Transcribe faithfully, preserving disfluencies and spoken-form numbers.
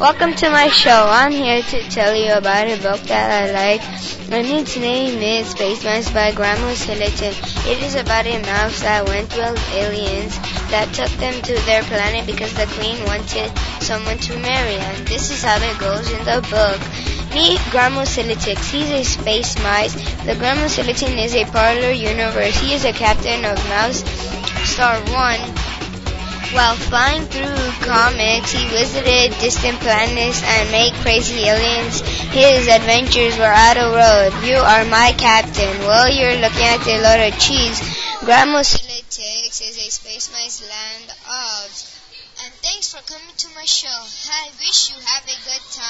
Welcome to my show. I'm here to tell you about a book that I like, and its name is Space Mice by Grandma Sillitix. It is about a mouse that went to aliens that took them to their planet because the queen wanted someone to marry, and this is how it goes in the book. Meet Grandma Sillitix. He's a space mouse. The Grandma Sillitix is a parlor universe. He is a captain of Mouse Star One. While flying through comics, he visited distant planets and made crazy aliens. His adventures were out of road. You are my captain. Well, you're looking at a lot of cheese. Grandma Sillitix is a space mice land of. And thanks for coming to my show. I wish you have a good time.